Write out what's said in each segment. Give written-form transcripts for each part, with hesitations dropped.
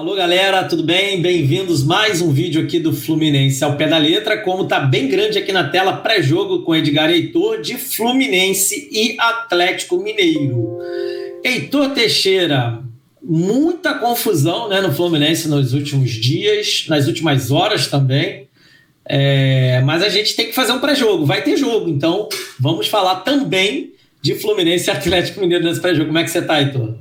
Alô galera, tudo bem? Bem-vindos mais um vídeo aqui do Fluminense ao Pé da Letra, como tá bem grande aqui na tela, pré-jogo com Edgar e Heitor de Fluminense e Atlético Mineiro. Heitor Teixeira, muita confusão, né, no Fluminense nos últimos dias, nas últimas horas também, mas a gente tem que fazer um pré-jogo, vai ter jogo, então vamos falar também de Fluminense e Atlético Mineiro nesse pré-jogo. Como é que você tá, Heitor?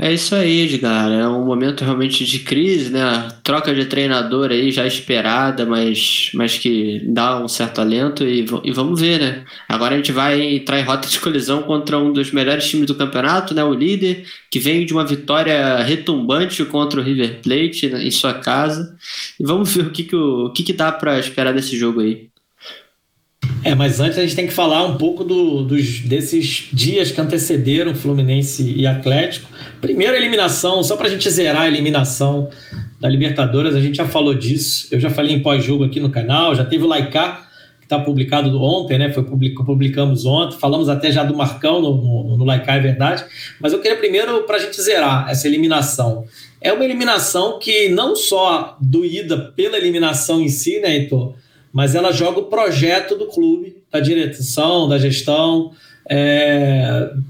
É isso aí, Edgar, é um momento realmente de crise, né, a troca de treinador aí já esperada, mas que dá um certo alento e vamos ver, né, agora a gente vai entrar em rota de colisão contra um dos melhores times do campeonato, né, o líder, que vem de uma vitória retumbante contra o River Plate em sua casa, e vamos ver o que dá para esperar desse jogo aí. Mas antes a gente tem que falar um pouco desses dias que antecederam Fluminense e Atlético. Primeiro a eliminação, só para a gente zerar a eliminação da Libertadores, a gente já falou disso, eu já falei em pós-jogo aqui no canal, já teve o Laiká, que está publicado ontem, né? Publicamos ontem, falamos até já do Marcão no Laiká, é verdade, mas eu queria primeiro, para a gente zerar essa eliminação, é uma eliminação que não só doída pela eliminação em si, né, Heitor? Mas ela joga o projeto do clube, da direção, da gestão,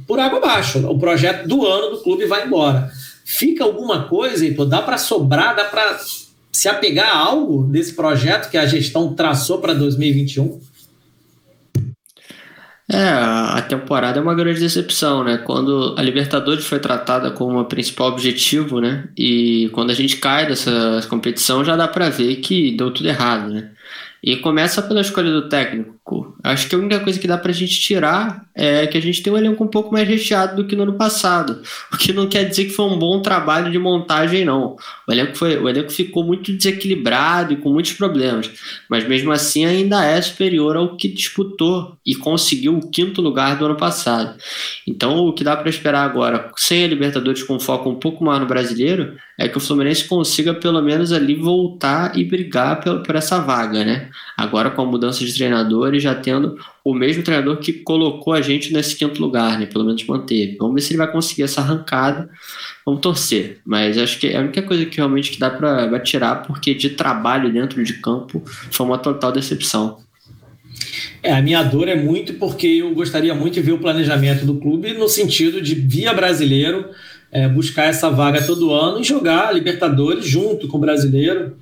por água abaixo. O projeto do ano do clube vai embora. Fica alguma coisa, Heitor? Dá para sobrar, dá para se apegar a algo desse projeto que a gestão traçou para 2021? A temporada é uma grande decepção, né? Quando a Libertadores foi tratada como o principal objetivo, né? E quando a gente cai dessa competição, já dá para ver que deu tudo errado, né? E começa pela escolha do técnico. Acho que a única coisa que dá pra gente tirar é que a gente tem um elenco um pouco mais recheado do que no ano passado, o que não quer dizer que foi um bom trabalho de montagem, não. O elenco ficou muito desequilibrado e com muitos problemas, mas mesmo assim ainda é superior ao que disputou e conseguiu o 5º lugar do ano passado. Então o que dá pra esperar agora, sem a Libertadores, com foco um pouco mais no brasileiro, é que o Fluminense consiga pelo menos ali voltar e brigar por essa vaga, né? Agora com a mudança de treinador e já tendo o mesmo treinador que colocou a gente nesse 5º lugar, né? Pelo menos manteve. Vamos ver se ele vai conseguir essa arrancada. Vamos torcer. Mas acho que é a única coisa que realmente que dá para tirar, porque de trabalho dentro de campo foi uma total decepção. A minha dor é muito porque eu gostaria muito de ver o planejamento do clube no sentido de, via brasileiro, buscar essa vaga todo ano e jogar a Libertadores junto com o brasileiro.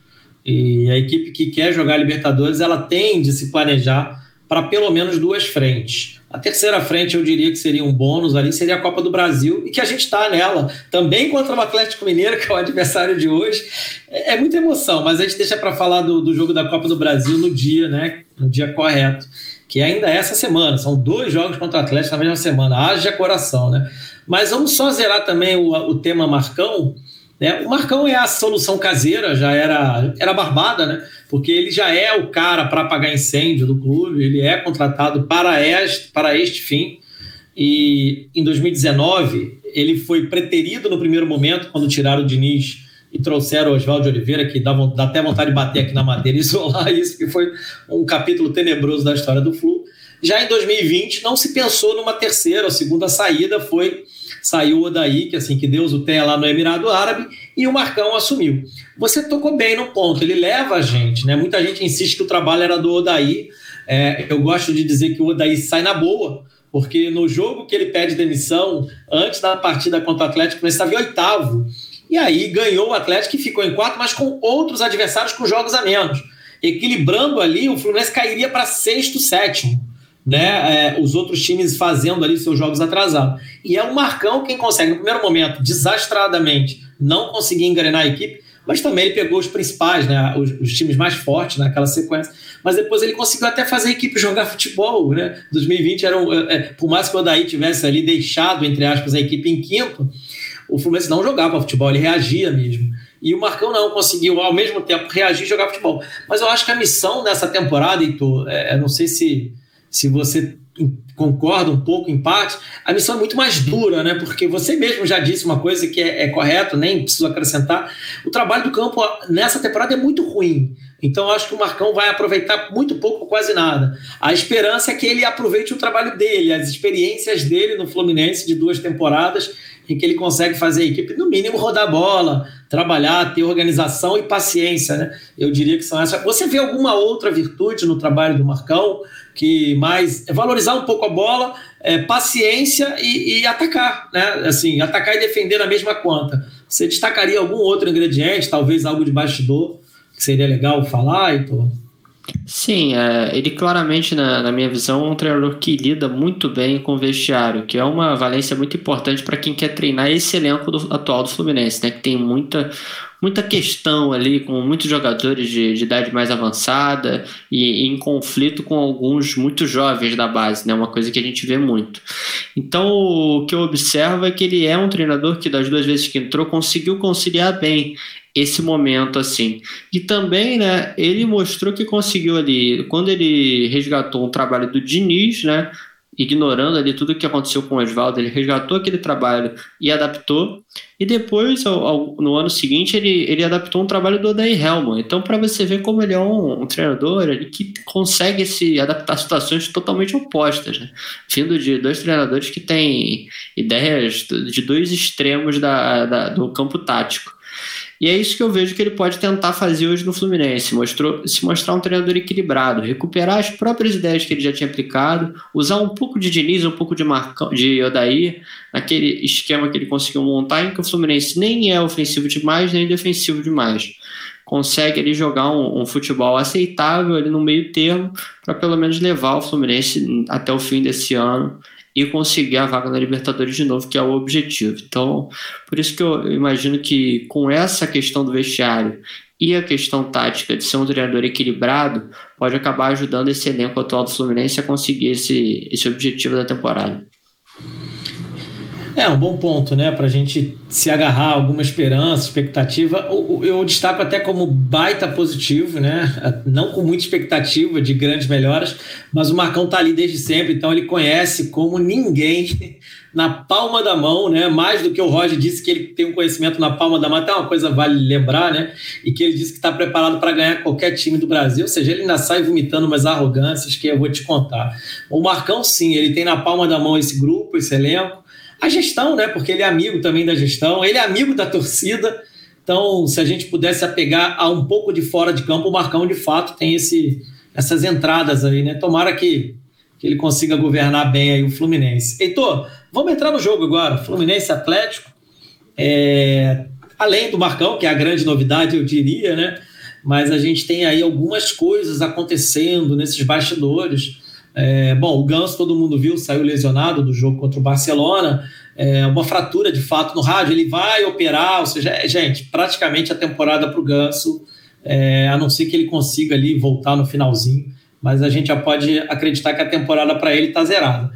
E a equipe que quer jogar a Libertadores, ela tem de se planejar para pelo menos 2 frentes. A terceira frente eu diria que seria um bônus ali, seria a Copa do Brasil, e que a gente está nela também contra o Atlético Mineiro, que é o adversário de hoje. É muita emoção, mas a gente deixa para falar do jogo da Copa do Brasil no dia, né? No dia correto, que ainda é essa semana. São 2 jogos contra o Atlético na mesma semana. Haja coração, né? Mas vamos só zerar também o tema Marcão, né? O Marcão é a solução caseira, já era barbada, né? Porque ele já é o cara para apagar incêndio do clube, ele é contratado para este fim. E em 2019, ele foi preterido no primeiro momento, quando tiraram o Diniz e trouxeram o Oswaldo Oliveira, que dá até vontade de bater aqui na madeira e isolar isso, que foi um capítulo tenebroso da história do Flu. Já em 2020, não se pensou numa terceira ou segunda saída, saiu o Odaí, que Deus o tenha lá no Emirado Árabe, e o Marcão assumiu. Você tocou bem no ponto, ele leva a gente, né? Muita gente insiste que o trabalho era do Odaí, eu gosto de dizer que o Odaí sai na boa, porque no jogo que ele pede demissão, antes da partida contra o Atlético, ele estava em 8º, e aí ganhou o Atlético e ficou em 4º, mas com outros adversários com jogos a menos. Equilibrando ali, o Fluminense cairia para 6º, 7º. Né, os outros times fazendo ali seus jogos atrasados. E é o Marcão quem consegue, no primeiro momento, desastradamente, não conseguir engrenar a equipe, mas também ele pegou os principais, né, os times mais fortes naquela sequência, mas depois ele conseguiu até fazer a equipe jogar futebol, né? 2020 era por mais que o Odaí tivesse ali deixado, entre aspas, a equipe em 5º, o Fluminense não jogava futebol, ele reagia mesmo. E o Marcão não conseguiu, ao mesmo tempo, reagir e jogar futebol. Mas eu acho que a missão dessa temporada, Heitor, não sei se você concorda um pouco, em parte, a missão é muito mais dura, né? Porque você mesmo já disse uma coisa que é correta, nem preciso acrescentar. O trabalho do campo nessa temporada é muito ruim. Então, eu acho que o Marcão vai aproveitar muito pouco, quase nada. A esperança é que ele aproveite o trabalho dele, as experiências dele no Fluminense de 2 temporadas em que ele consegue fazer a equipe, no mínimo, rodar a bola, trabalhar, ter organização e paciência, né? Eu diria que são essas. Você vê alguma outra virtude no trabalho do Marcão, que mais é valorizar um pouco a bola, paciência e atacar, né? Assim, atacar e defender na mesma conta. Você destacaria algum outro ingrediente, talvez algo de bastidor, que seria legal falar, Heitor? Sim, ele claramente, na minha visão, é um treinador que lida muito bem com o vestiário, que é uma valência muito importante para quem quer treinar esse elenco atual do Fluminense, né? Que tem muita questão ali, com muitos jogadores de idade mais avançada e em conflito com alguns muito jovens da base, né? Uma coisa que a gente vê muito. Então, o que eu observo é que ele é um treinador que, das duas vezes que entrou, conseguiu conciliar bem esse momento, assim. E também, né, ele mostrou que conseguiu ali, quando ele resgatou um trabalho do Diniz, né, ignorando ali tudo o que aconteceu com o Oswaldo, ele resgatou aquele trabalho e adaptou. E depois, no ano seguinte, ele adaptou um trabalho do Odaí. Então, para você ver como ele é um treinador ele que consegue se adaptar a situações totalmente opostas, né? Vindo de dois treinadores que têm ideias de dois extremos do campo tático. E é isso que eu vejo que ele pode tentar fazer hoje no Fluminense, se mostrar um treinador equilibrado, recuperar as próprias ideias que ele já tinha aplicado, usar um pouco de Diniz, um pouco de Marcão, de Odaí, aquele esquema que ele conseguiu montar em que o Fluminense nem é ofensivo demais, nem defensivo demais. Consegue ali jogar um futebol aceitável ali no meio termo para pelo menos levar o Fluminense até o fim desse ano e conseguir a vaga na Libertadores de novo, que é o objetivo. Então, por isso que eu imagino que com essa questão do vestiário e a questão tática de ser um treinador equilibrado, pode acabar ajudando esse elenco atual do Fluminense a conseguir esse objetivo da temporada. É um bom ponto, né, para a gente se agarrar a alguma esperança, expectativa. Eu destaco até como baita positivo, né, não com muita expectativa de grandes melhoras, mas o Marcão está ali desde sempre, então ele conhece como ninguém na palma da mão, né, mais do que o Roger disse que ele tem um conhecimento na palma da mão, até uma coisa vale lembrar, né, e que ele disse que está preparado para ganhar qualquer time do Brasil, ou seja, ele ainda sai vomitando umas arrogâncias que eu vou te contar. O Marcão, sim, ele tem na palma da mão esse grupo, esse elenco, a gestão, né? Porque ele é amigo também da gestão, ele é amigo da torcida. Então, se a gente pudesse apegar a um pouco de fora de campo, o Marcão, de fato, tem essas entradas aí, né? Tomara que ele consiga governar bem aí o Fluminense. Heitor, vamos entrar no jogo agora. Fluminense Atlético, além do Marcão, que é a grande novidade, eu diria, né? Mas a gente tem aí algumas coisas acontecendo nesses bastidores. Bom, o Ganso, todo mundo viu, saiu lesionado do jogo contra o Barcelona, uma fratura de fato no rádio, ele vai operar, ou seja, gente, praticamente a temporada para o Ganso, a não ser que ele consiga ali voltar no finalzinho, mas a gente já pode acreditar que a temporada para ele está zerada.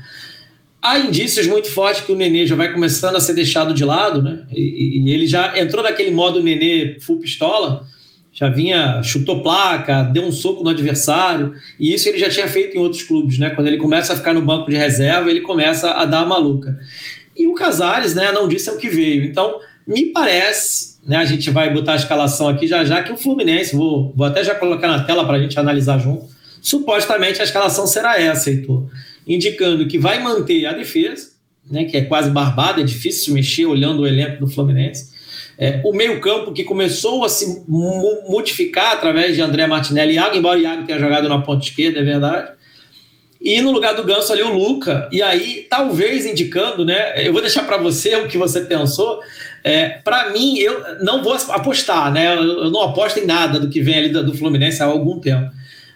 Há indícios muito fortes que o Nenê já vai começando a ser deixado de lado, né? E ele já entrou naquele modo Nenê full pistola, já vinha, chutou placa, deu um soco no adversário, e isso ele já tinha feito em outros clubes, né? Quando ele começa a ficar no banco de reserva, ele começa a dar a maluca. E o Casares, né, não disse o que veio. Então, me parece, né, a gente vai botar a escalação aqui já, que o Fluminense, vou até já colocar na tela para a gente analisar junto, supostamente a escalação será essa, Heitor, indicando que vai manter a defesa, né, que é quase barbada, é difícil mexer olhando o elenco do Fluminense, o meio-campo que começou a se modificar através de André Martinelli e Iago, embora o Iago tenha jogado na ponta esquerda, é verdade. E no lugar do Ganso ali o Luca. E aí, talvez indicando, né? Eu vou deixar para você o que você pensou. Para mim, eu não vou apostar, né? Eu não aposto em nada do que vem ali do Fluminense há algum tempo.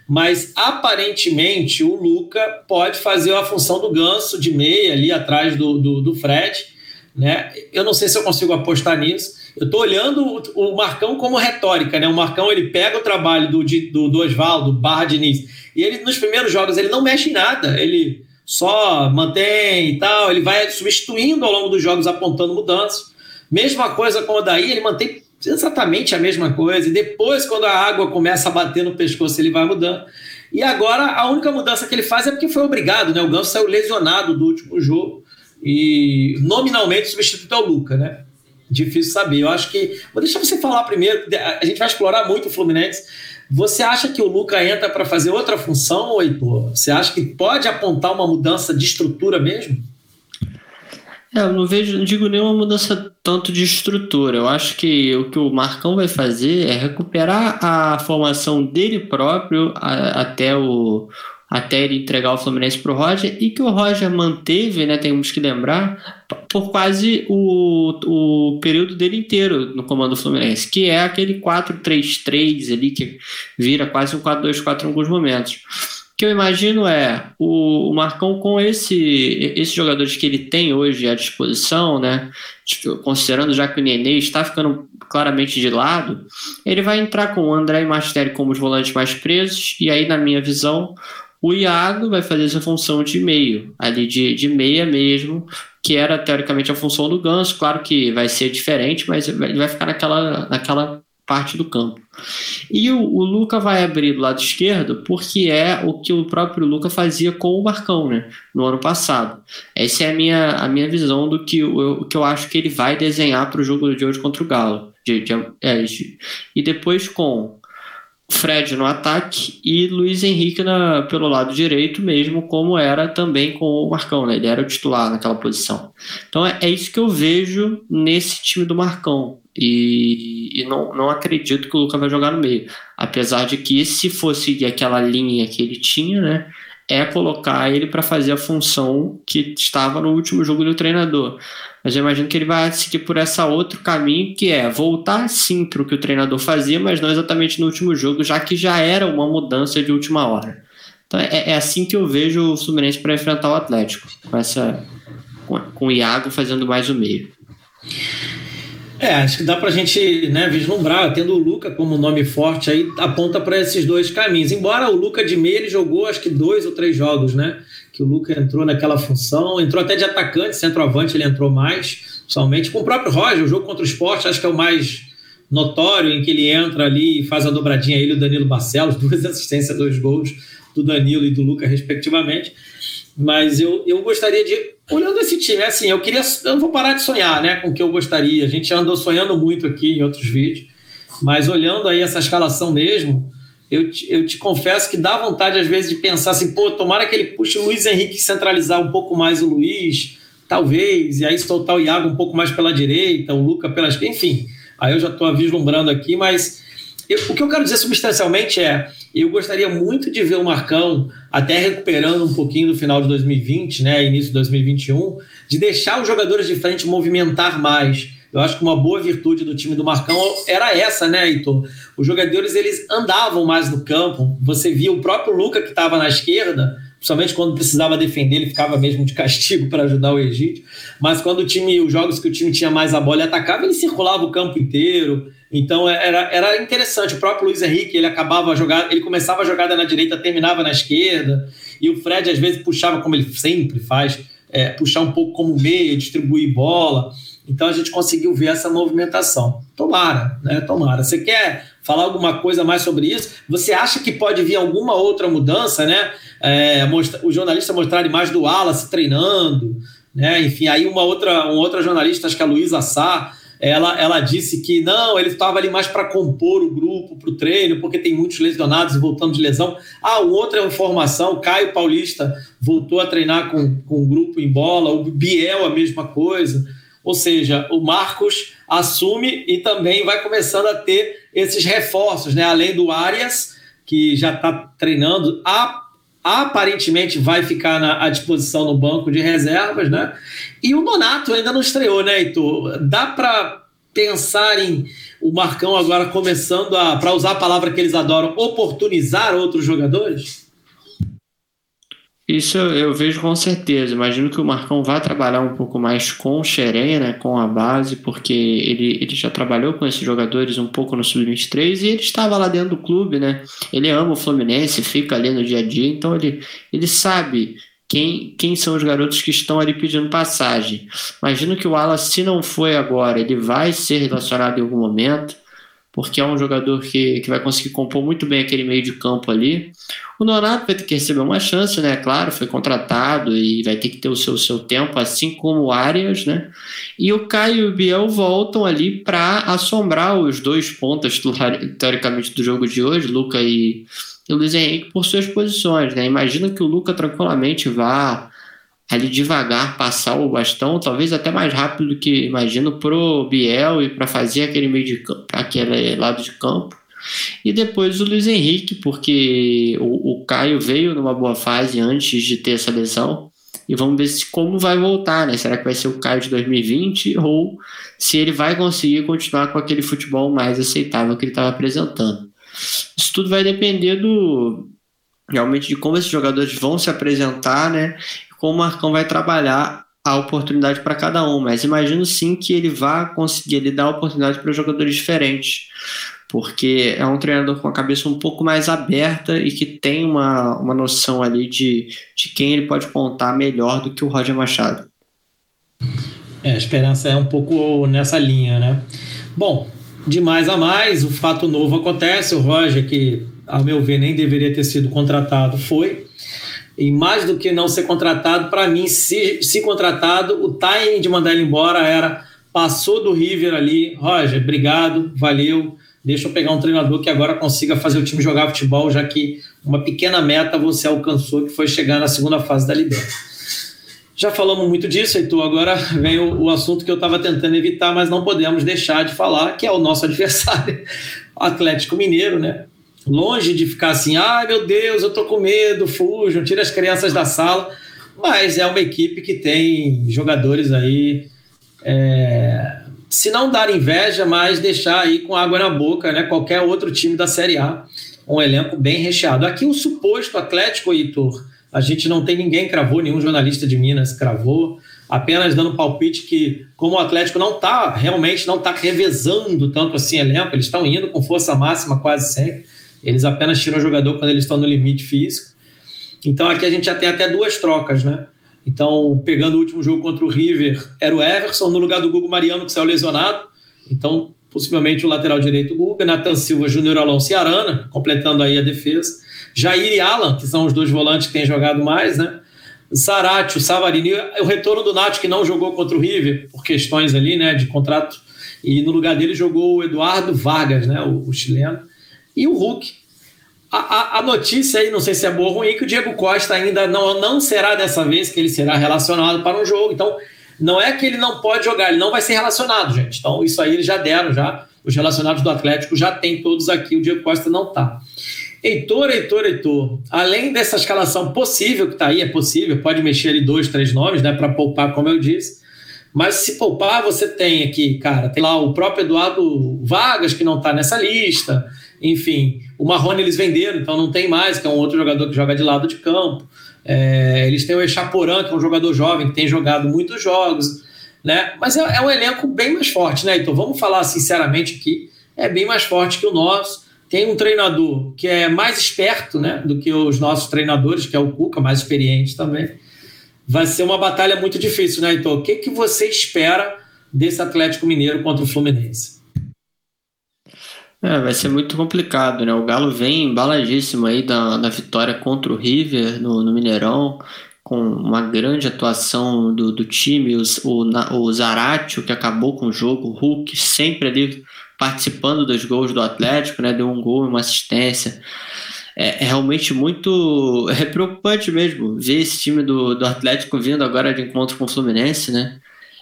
Mas, aparentemente, o Luca pode fazer a função do Ganso de meia ali atrás do Fred, né? Eu não sei se eu consigo apostar nisso. Eu estou olhando o Marcão como retórica, né? O Marcão, ele pega o trabalho do Oswaldo, barra Diniz, e ele, nos primeiros jogos, ele não mexe em nada, ele só mantém e tal, ele vai substituindo ao longo dos jogos, apontando mudanças. Mesma coisa com o Odaí, ele mantém exatamente a mesma coisa, e depois, quando a água começa a bater no pescoço, ele vai mudando. E agora, a única mudança que ele faz é porque foi obrigado, né? O Ganso saiu lesionado do último jogo, e nominalmente substituiu o Luca, né? Difícil saber, eu acho que... Vou deixar você falar primeiro, a gente vai explorar muito o Fluminense. Você acha que o Luca entra para fazer outra função, Heitor? Você acha que pode apontar uma mudança de estrutura mesmo? Eu não vejo, não digo nenhuma mudança tanto de estrutura. Eu acho que o Marcão vai fazer é recuperar a formação dele próprio até ele entregar o Fluminense para o Roger, e que o Roger manteve, né, temos que lembrar, por quase o período dele inteiro no comando do Fluminense, que é aquele 4-3-3 ali, que vira quase um 4-2-4 em alguns momentos. O que eu imagino é o Marcão com esses jogadores que ele tem hoje à disposição, né, considerando já que o Nenê está ficando claramente de lado, ele vai entrar com o André e Martinelli como os volantes mais presos, e aí, na minha visão, o Iago vai fazer essa função de meio, ali de meia mesmo, que era teoricamente a função do Ganso. Claro que vai ser diferente, mas ele vai ficar naquela parte do campo. E o Luca vai abrir do lado esquerdo, porque é o que o próprio Luca fazia com o Marcão, né, no ano passado. Essa é a minha visão do que eu acho que ele vai desenhar para o jogo de hoje contra o Galo. E depois com Fred no ataque e Luiz Henrique pelo lado direito mesmo, como era também com o Marcão, né? Ele era o titular naquela posição. Então é isso que eu vejo nesse time do Marcão. E não acredito que o Lucas vai jogar no meio, apesar de que, se fosse aquela linha que ele tinha, né, é colocar ele para fazer a função que estava no último jogo do treinador. Mas eu imagino que ele vai seguir por essa outro caminho, que é voltar sim para o que o treinador fazia, mas não exatamente no último jogo, já que já era uma mudança de última hora. Então é assim que eu vejo o Fluminense para enfrentar o Atlético, com o Iago fazendo mais o meio. Acho que dá pra gente, né, vislumbrar, tendo o Luca como nome forte, aí aponta para esses dois caminhos. Embora o Luca de meia, ele jogou acho que 2 ou 3 jogos, né, que o Luca entrou naquela função, entrou até de atacante, centroavante ele entrou mais, principalmente com o próprio Roger, o jogo contra o Sport, acho que é o mais notório, em que ele entra ali e faz a dobradinha, ele e o Danilo Barcelos, 2 assistências, 2 gols do Danilo e do Luca, respectivamente. Mas eu gostaria de... Olhando esse time, é assim, eu não vou parar de sonhar, né, com o que eu gostaria. A gente andou sonhando muito aqui em outros vídeos. Mas olhando aí essa escalação mesmo, eu te confesso que dá vontade às vezes de pensar assim, pô, tomara que ele puxe o Luiz Henrique, centralizar um pouco mais o Luiz, talvez, e aí soltar o Iago um pouco mais pela direita, o Luca pela esquerda, enfim. Aí eu já estou vislumbrando aqui, mas... o que eu quero dizer substancialmente é, eu gostaria muito de ver o Marcão, até recuperando um pouquinho do final de 2020, né, início de 2021, de deixar os jogadores de frente movimentar mais. Eu acho que uma boa virtude do time do Marcão era essa, né, Heitor? Os jogadores, eles andavam mais no campo. Você via o próprio Luca, que estava na esquerda, principalmente quando precisava defender, ele ficava mesmo de castigo para ajudar o Egídio, mas quando os jogos que o time tinha mais a bola e atacava, ele circulava o campo inteiro. Então era interessante. O próprio Luiz Henrique, ele ele começava a jogada na direita, terminava na esquerda, e o Fred às vezes puxava, como ele sempre faz, puxar um pouco como meio, distribuir bola. Então a gente conseguiu ver essa movimentação. Tomara, né? Tomara. Você quer falar alguma coisa mais sobre isso? Você acha que pode vir alguma outra mudança, né? O jornalista mostrar mais do Alan se treinando, né? Enfim, aí uma outra jornalista, acho que a Luísa Sá, ela disse que não, ele estava ali mais para compor o grupo, para o treino, porque tem muitos lesionados e voltando de lesão. Outra informação, o Caio Paulista voltou a treinar com o grupo em bola, o Biel a mesma coisa. Ou seja, o Marcos assume e também vai começando a ter esses reforços, né? Além do Arias, que já está treinando, aparentemente vai ficar à disposição no banco de reservas, né? E o Nonato ainda não estreou, né, Heitor? Dá para pensar em o Marcão agora começando a, para usar a palavra que eles adoram, oportunizar outros jogadores? Isso eu vejo com certeza. Imagino que o Marcão vai trabalhar um pouco mais com o Xerém, né, com a base, porque ele já trabalhou com esses jogadores um pouco no Sub-23 e ele estava lá dentro do clube, né? Ele ama o Fluminense, fica ali no dia a dia, então ele sabe quem são os garotos que estão ali pedindo passagem. Imagino que o Alan, se não foi agora, ele vai ser relacionado em algum momento, porque é um jogador que vai conseguir compor muito bem aquele meio de campo ali. O Nonato vai ter que receber uma chance, né? Claro, foi contratado e vai ter que ter o seu tempo, assim como o Arias, né? E o Caio e o Biel voltam ali para assombrar os dois pontas, teoricamente, do jogo de hoje, Luca e Luiz Henrique, por suas posições, né? Imagina que o Luca tranquilamente vá ali devagar passar o bastão, talvez até mais rápido do que imagino, pro Biel e para fazer aquele meio de campo, aquele lado de campo. E depois o Luiz Henrique, porque o Caio veio numa boa fase antes de ter essa lesão, e vamos ver como vai voltar, né? Será que vai ser o Caio de 2020 ou se ele vai conseguir continuar com aquele futebol mais aceitável que ele estava apresentando. Isso tudo vai depender realmente de como esses jogadores vão se apresentar, né? E como o Marcão vai trabalhar a oportunidade para cada um, mas imagino sim que ele vai conseguir dar oportunidade para jogadores diferentes, porque é um treinador com a cabeça um pouco mais aberta e que tem uma noção ali de quem ele pode contar melhor do que o Roger Machado. A esperança é um pouco nessa linha, né? Bom, de mais a mais, o fato novo acontece, o Roger, que ao meu ver nem deveria ter sido contratado, foi. E mais do que não ser contratado, para mim, se contratado, o timing de mandar ele embora era passou do River ali, Roger, obrigado, valeu, deixa eu pegar um treinador que agora consiga fazer o time jogar futebol, já que uma pequena meta você alcançou, que foi chegar na segunda fase da Libertadores. Já falamos muito disso, Heitor, agora vem o assunto que eu estava tentando evitar, mas não podemos deixar de falar, que é o nosso adversário, o Atlético Mineiro, né? Longe de ficar assim, ai meu Deus, eu tô com medo, fujam, tira as crianças da sala, mas é uma equipe que tem jogadores aí... se não dar inveja, mas deixar aí com água na boca, né? Qualquer outro time da Série A, um elenco bem recheado. Aqui o suposto Atlético, Heitor, a gente não tem ninguém cravou, nenhum jornalista de Minas cravou, apenas dando palpite que como o Atlético não está revezando tanto assim elenco, eles estão indo com força máxima quase sempre, eles apenas tiram o jogador quando eles estão no limite físico. Então aqui a gente já tem até duas trocas, né? Então, pegando o último jogo contra o River, era o Everson, no lugar do Gugu Mariano, que saiu lesionado. Então, possivelmente o lateral direito, o Gugu, Nathan Silva, Júnior Alonso e Arana, completando aí a defesa. Jair e Alan, que são os dois volantes que têm jogado mais, né? Zarate, o Savarini, o retorno do Nath, que não jogou contra o River, por questões ali, né, de contrato. E no lugar dele jogou o Eduardo Vargas, né, o chileno, e o Hulk. A notícia aí, não sei se é boa ou ruim, que o Diego Costa ainda não será dessa vez, que ele será relacionado para um jogo. Então, não é que ele não pode jogar, ele não vai ser relacionado, gente. Então, isso aí eles já deram, já. Os relacionados do Atlético já tem todos aqui, o Diego Costa não está. Heitor, além dessa escalação possível, que está aí, é possível, pode mexer ali 2, 3 nomes, né, para poupar, como eu disse. Mas se poupar, você tem aqui, cara, tem lá o próprio Eduardo Vargas, que não está nessa lista, enfim... O Marrone eles venderam, então não tem mais, que é um outro jogador que joga de lado de campo. Eles têm o Echaporã, que é um jogador jovem, que tem jogado muitos jogos, né? Mas é um elenco bem mais forte, né? Então vamos falar sinceramente que é bem mais forte que o nosso. Tem um treinador que é mais esperto, né, do que os nossos treinadores, que é o Cuca, mais experiente também. Vai ser uma batalha muito difícil, né, Heitor? O que você espera desse Atlético Mineiro contra o Fluminense? Vai ser muito complicado, né? O Galo vem embaladíssimo aí da vitória contra o River no Mineirão, com uma grande atuação do time, o Zarate, que acabou com o jogo, o Hulk sempre ali participando dos gols do Atlético, né? Deu um gol e uma assistência. É realmente muito preocupante mesmo ver esse time do Atlético vindo agora de encontro com o Fluminense, né?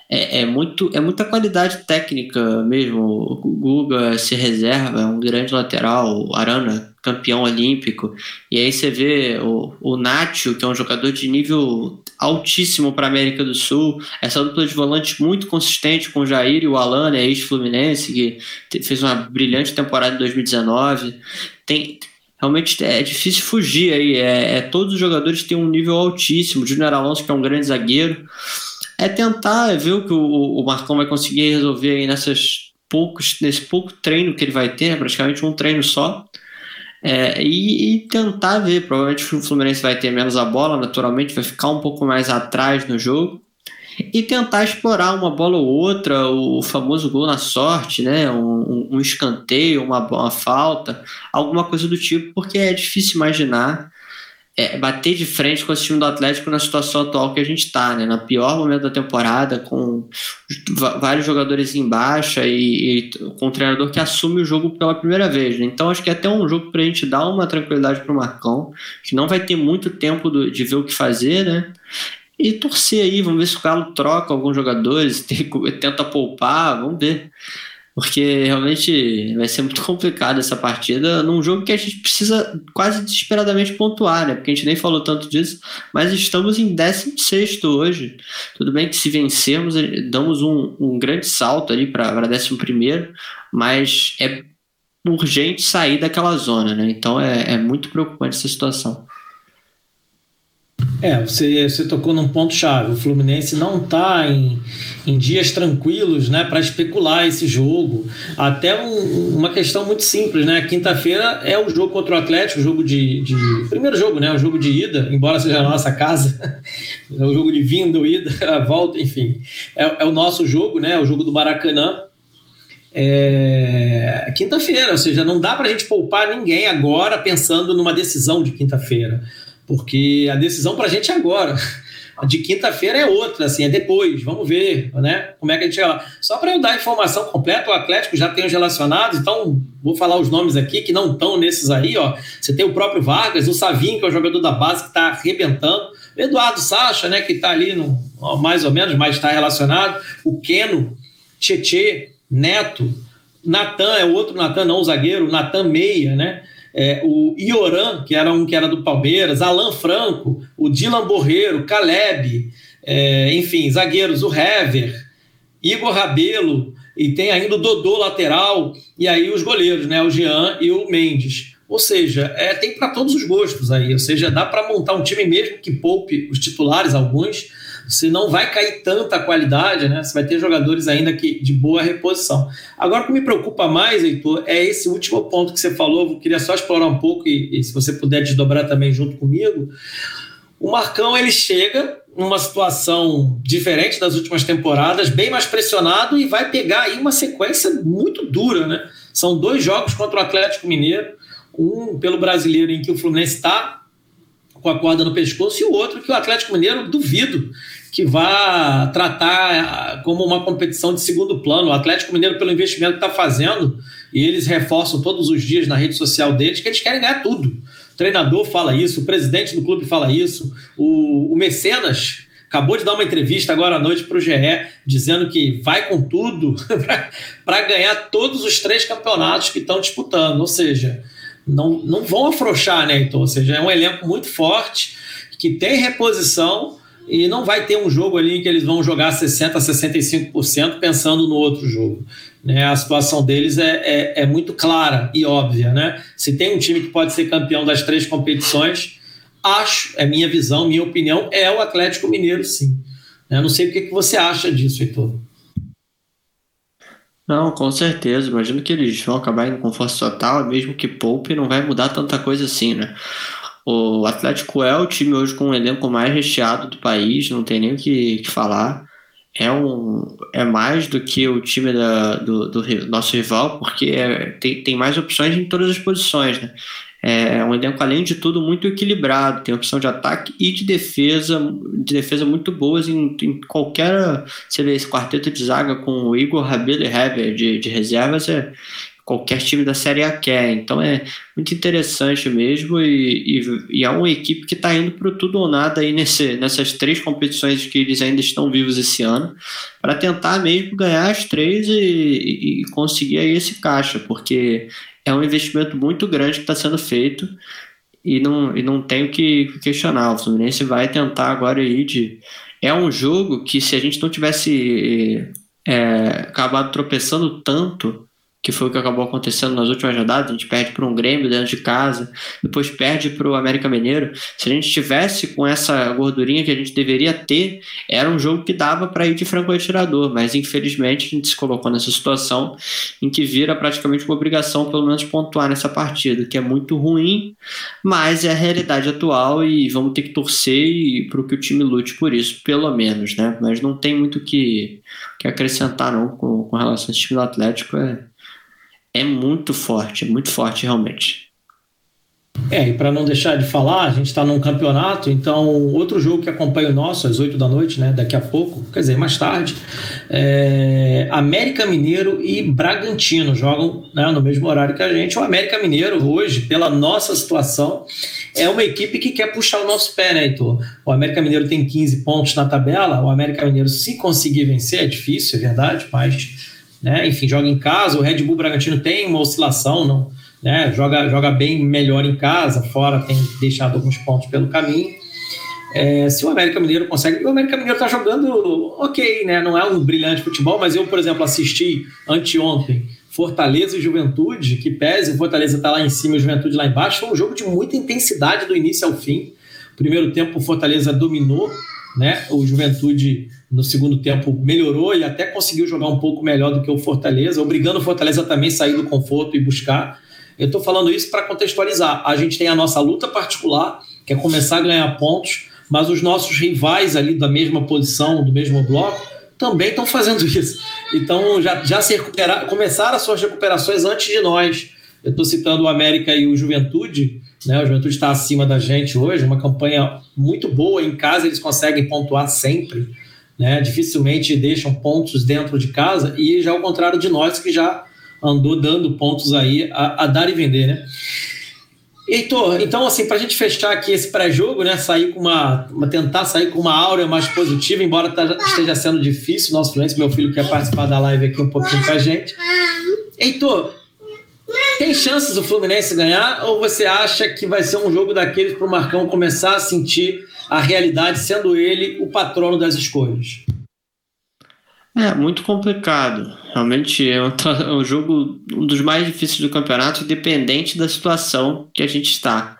É muita qualidade técnica mesmo. O Guga se reserva, é um grande lateral, o Arana, campeão olímpico. E aí você vê o Nacho, que é um jogador de nível altíssimo para a América do Sul. Essa dupla de volantes muito consistente com o Jair e o Alan, né, ex-Fluminense, que fez uma brilhante temporada em 2019. Realmente é difícil fugir aí. Todos os jogadores têm um nível altíssimo. O Júnior Alonso, que é um grande zagueiro. É tentar ver o que o Marcão vai conseguir resolver aí nesse pouco treino que ele vai ter, praticamente um treino só, e tentar ver. Provavelmente o Fluminense vai ter menos a bola, naturalmente, vai ficar um pouco mais atrás no jogo, e tentar explorar uma bola ou outra, o famoso gol na sorte, né? Um escanteio, uma falta, alguma coisa do tipo, porque é difícil imaginar bater de frente com esse time do Atlético na situação atual que a gente está, né? No pior momento da temporada, com vários jogadores em baixa e com um treinador que assume o jogo pela primeira vez, né? Então acho que é até um jogo para a gente dar uma tranquilidade para o Marcão, que não vai ter muito tempo de ver o que fazer, né? e torcer aí, vamos ver se o Galo troca alguns jogadores, tenta poupar, vamos ver, porque realmente vai ser muito complicado essa partida num jogo que a gente precisa quase desesperadamente pontuar, né? Porque a gente nem falou tanto disso, mas estamos em 16º hoje. Tudo bem que se vencermos, damos um grande salto ali para 11º, mas é urgente sair daquela zona, né? Então é muito preocupante essa situação. Você tocou num ponto-chave. O Fluminense não está em dias tranquilos, né, para especular esse jogo. Até uma questão muito simples, né? Quinta-feira é o jogo contra o Atlético, o jogo de primeiro jogo, né? O jogo de ida, embora seja a nossa casa, é o jogo de vinda, ida, volta, enfim. É o nosso jogo, né? O jogo do Maracanã. Quinta-feira, ou seja, não dá para a gente poupar ninguém agora pensando numa decisão de quinta-feira. Porque a decisão para a gente é agora. A de quinta-feira é outra, assim, é depois. Vamos ver, né? Como é que a gente vai lá. Só para eu dar a informação completa, o Atlético já tem os relacionados, então vou falar os nomes aqui que não estão nesses aí, ó. Você tem o próprio Vargas, o Savinho, que é o jogador da base, que está arrebentando. O Eduardo Sacha, né, que está ali no, mais ou menos, mas está relacionado. O Keno, Tietê, Neto, Natan, é o outro Natan, não o zagueiro, Natan Meia, né? O Ioran, que era um que era do Palmeiras, Alan Franco, o Dylan Borreiro, Caleb, enfim, zagueiros, o Hever, Igor Rabelo, e tem ainda o Dodô, lateral, e aí os goleiros, né, o Jean e o Mendes. Ou seja, tem para todos os gostos aí, ou seja, dá para montar um time mesmo que poupe os titulares, alguns, se não vai cair tanta qualidade, né? Você vai ter jogadores ainda de boa reposição. Agora, o que me preocupa mais, Heitor, é esse último ponto que você falou. Eu queria só explorar um pouco e se você puder desdobrar também junto comigo. O Marcão, ele chega numa situação diferente das últimas temporadas, bem mais pressionado, e vai pegar aí uma sequência muito dura, né? São 2 jogos contra o Atlético Mineiro, um pelo Brasileiro, em que o Fluminense está com a corda no pescoço, e o outro que o Atlético Mineiro duvido que vá tratar como uma competição de segundo plano. O Atlético Mineiro, pelo investimento que está fazendo, e eles reforçam todos os dias na rede social deles, que eles querem ganhar tudo. O treinador fala isso, o presidente do clube fala isso, o Mecenas acabou de dar uma entrevista agora à noite para o GE, dizendo que vai com tudo para ganhar todos os 3 campeonatos que estão disputando. Ou seja, não vão afrouxar, né, Heitor? Ou seja, é um elenco muito forte, que tem reposição, e não vai ter um jogo ali em que eles vão jogar 60%, 65% pensando no outro jogo, né? A situação deles é muito clara e óbvia, né? Se tem um time que pode ser campeão das 3 competições, é minha visão, minha opinião, é o Atlético Mineiro, sim. Eu não sei o que você acha disso, Heitor. Não, com certeza, imagino que eles vão acabar indo com força total, mesmo que poupe, não vai mudar tanta coisa assim, né? O Atlético é o time hoje com o elenco mais recheado do país, não tem nem o que falar, é mais do que o time do nosso rival, porque tem mais opções em todas as posições, né? É um elenco, além de tudo, muito equilibrado, tem opção de ataque e de defesa muito boas em qualquer. Você vê esse quarteto de zaga com o Igor, Rabelo e Heber de reservas, qualquer time da Série A quer. Então é muito interessante mesmo, e é uma equipe que está indo para o tudo ou nada aí nessas 3 competições que eles ainda estão vivos esse ano, para tentar mesmo ganhar as 3 e conseguir aí esse caixa, porque é um investimento muito grande que está sendo feito, e não tem o que questionar. O Fluminense vai tentar agora ir de... É um jogo que, se a gente não tivesse acabado tropeçando tanto, que foi o que acabou acontecendo nas últimas rodadas, a gente perde para um Grêmio dentro de casa, depois perde para o América Mineiro. Se a gente tivesse com essa gordurinha que a gente deveria ter, era um jogo que dava para ir de franco atirador, mas infelizmente a gente se colocou nessa situação em que vira praticamente uma obrigação pelo menos pontuar nessa partida, que é muito ruim, mas é a realidade atual, e vamos ter que torcer para que o time lute por isso, pelo menos, né? Mas não tem muito o que acrescentar não com relação a esse time do Atlético, é muito forte realmente. E para não deixar de falar, a gente está num campeonato, então outro jogo que acompanha o nosso, às 8 da noite, né, daqui a pouco, quer dizer, mais tarde, América Mineiro e Bragantino jogam, né, no mesmo horário que a gente. O América Mineiro hoje, pela nossa situação, é uma equipe que quer puxar o nosso pé, né, Heitor? O América Mineiro tem 15 pontos na tabela, o América Mineiro, se conseguir vencer, é difícil, é verdade, mas, né, enfim, joga em casa. O Red Bull Bragantino tem uma oscilação, não... né, joga bem melhor em casa, fora tem deixado alguns pontos pelo caminho. Se o América Mineiro consegue... O América Mineiro está jogando ok, né, não é um brilhante futebol, mas eu, por exemplo, assisti anteontem Fortaleza e Juventude, que pese o Fortaleza está lá em cima e o Juventude lá embaixo, foi um jogo de muita intensidade do início ao fim. Primeiro tempo o Fortaleza dominou, né, o Juventude no segundo tempo melhorou e até conseguiu jogar um pouco melhor do que o Fortaleza, obrigando o Fortaleza também a sair do conforto e buscar. Eu estou falando isso para contextualizar. A gente tem a nossa luta particular, que é começar a ganhar pontos, mas os nossos rivais ali da mesma posição, do mesmo bloco, também estão fazendo isso. Então já se recuperaram, começaram as suas recuperações antes de nós. Eu estou citando o América e o Juventude, né? O Juventude está acima da gente hoje, uma campanha muito boa. Em casa eles conseguem pontuar sempre, né? Dificilmente deixam pontos dentro de casa, e já ao contrário de nós, que já andou dando pontos aí a dar e vender, né? Heitor, então, assim, para a gente fechar aqui esse pré-jogo, né, sair com tentar sair com uma áurea mais positiva, embora esteja sendo difícil, nosso cliente, meu filho quer participar da live aqui um pouquinho com a gente. Heitor, tem chances do Fluminense ganhar, ou você acha que vai ser um jogo daqueles para o Marcão começar a sentir a realidade, sendo ele o patrono das escolhas? Muito complicado. Realmente é um jogo, um dos mais difíceis do campeonato, independente da situação que a gente está.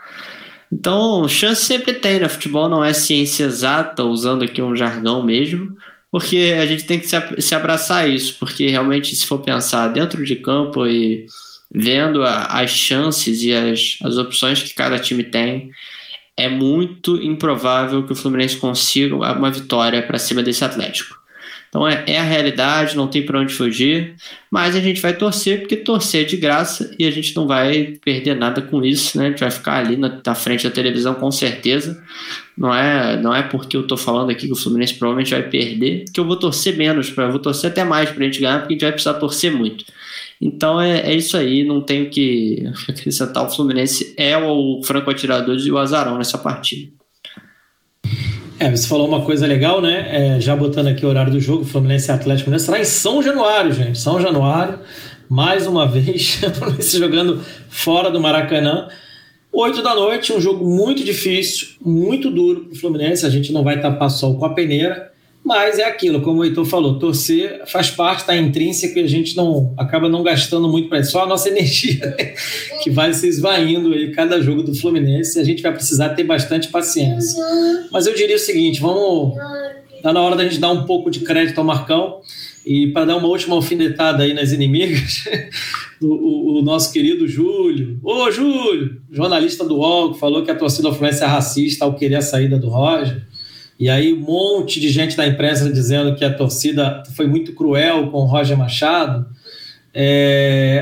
Então, chance sempre tem, né? Futebol não é ciência exata, usando aqui um jargão mesmo, porque a gente tem que se abraçar a isso, porque realmente, se for pensar dentro de campo e vendo as chances e as opções que cada time tem, é muito improvável que o Fluminense consiga uma vitória para cima desse Atlético. Então é a realidade, não tem para onde fugir, mas a gente vai torcer, porque torcer é de graça e a gente não vai perder nada com isso, né? A gente vai ficar ali na frente da televisão com certeza. Não é porque eu estou falando aqui que o Fluminense provavelmente vai perder, que eu vou torcer menos, eu vou torcer até mais para a gente ganhar, porque a gente vai precisar torcer muito. Então é isso aí, não tenho que acrescentar. O Fluminense é o franco atirador e o azarão nessa partida. Você falou uma coisa legal, né? Já botando aqui o horário do jogo, Fluminense e Atlético Mineiro será em São Januário, gente. São Januário, mais uma vez, Fluminense jogando fora do Maracanã. 8 da noite, um jogo muito difícil, muito duro para o Fluminense. A gente não vai tapar sol com a peneira, mas é aquilo, como o Heitor falou, torcer faz parte, está intrínseco, e a gente não acaba não gastando muito para isso, só a nossa energia, né, que vai se esvaindo aí cada jogo do Fluminense. A gente vai precisar ter bastante paciência. Mas eu diria o seguinte, tá na hora da gente dar um pouco de crédito ao Marcão, e para dar uma última alfinetada aí nas inimigas, o nosso querido Júlio. Ô, Júlio, jornalista do UOL, que falou que a torcida do Fluminense é racista ao querer a saída do Roger. E aí um monte de gente da imprensa dizendo que a torcida foi muito cruel com o Roger Machado.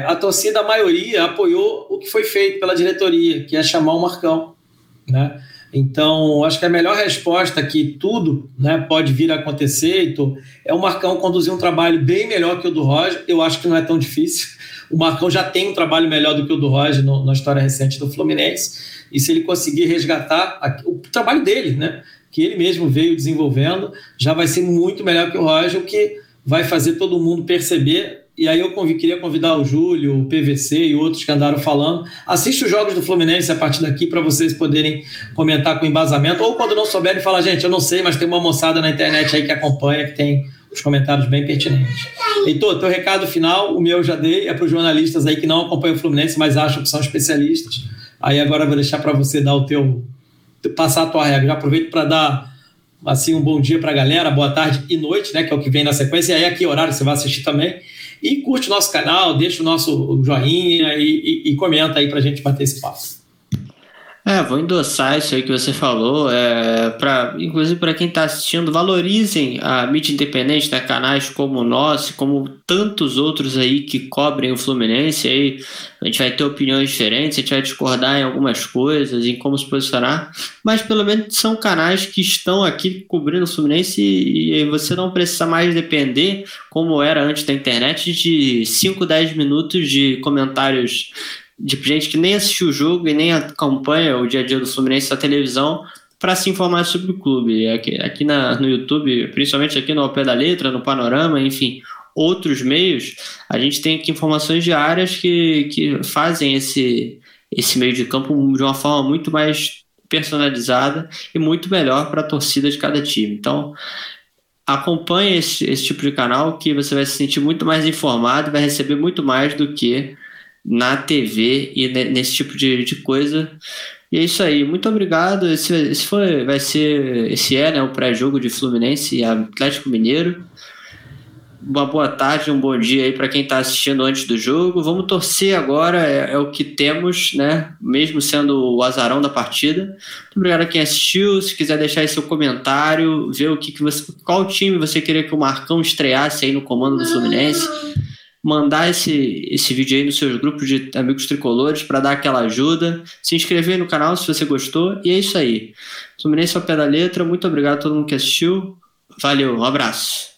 A torcida, a maioria, apoiou o que foi feito pela diretoria, que é chamar o Marcão, né? Então, acho que a melhor resposta que tudo, né, pode vir a acontecer, então, é o Marcão conduzir um trabalho bem melhor que o do Roger. Eu acho que não é tão difícil. O Marcão já tem um trabalho melhor do que o do Roger na história recente do Fluminense. E se ele conseguir resgatar o trabalho dele, né, que ele mesmo veio desenvolvendo, já vai ser muito melhor que o Roger, o que vai fazer todo mundo perceber. E aí eu queria convidar o Júlio, o PVC e outros que andaram falando. Assiste os jogos do Fluminense a partir daqui, para vocês poderem comentar com embasamento, ou quando não souberem, falar, gente, eu não sei, mas tem uma moçada na internet aí que acompanha, que tem os comentários bem pertinentes. Heitor, teu recado final, o meu já dei, é para os jornalistas aí que não acompanham o Fluminense, mas acham que são especialistas. Aí agora eu vou deixar para você dar o teu... passar a tua regra. Já aproveito para dar assim um bom dia para a galera, boa tarde e noite, né, que é o que vem na sequência, e aí aqui horário você vai assistir também, e curte o nosso canal, deixa o nosso joinha e comenta aí para a gente bater esse papo. Vou endossar isso aí que você falou. Inclusive, para quem está assistindo, valorizem a mídia independente, né? Canais como o nosso, como tantos outros aí que cobrem o Fluminense. Aí a gente vai ter opiniões diferentes, a gente vai discordar em algumas coisas, em como se posicionar, mas pelo menos são canais que estão aqui cobrindo o Fluminense e você não precisa mais depender, como era antes da internet, de 5, 10 minutos de comentários de gente que nem assistiu o jogo e nem acompanha o dia a dia do Fluminense na televisão para se informar sobre o clube. Aqui no YouTube, principalmente aqui no Ao Pé da Letra, no Panorama, enfim, outros meios, a gente tem aqui informações diárias que fazem esse meio de campo de uma forma muito mais personalizada e muito melhor para a torcida de cada time. Então, acompanhe esse tipo de canal que você vai se sentir muito mais informado e vai receber muito mais do que na TV e nesse tipo de coisa. E é isso aí, muito obrigado. Esse é, né, o pré-jogo de Fluminense e Atlético Mineiro. Uma boa tarde, um bom dia aí para quem está assistindo antes do jogo. Vamos torcer agora, é o que temos, né, mesmo sendo o azarão da partida. Muito obrigado a quem assistiu. Se quiser deixar aí seu comentário, ver qual time você queria que o Marcão estreasse aí no comando do Fluminense, mandar esse vídeo aí nos seus grupos de amigos tricolores para dar aquela ajuda, se inscrever no canal se você gostou, e é isso aí. Fluminense Ao Pé da Letra, muito obrigado a todo mundo que assistiu, valeu, um abraço.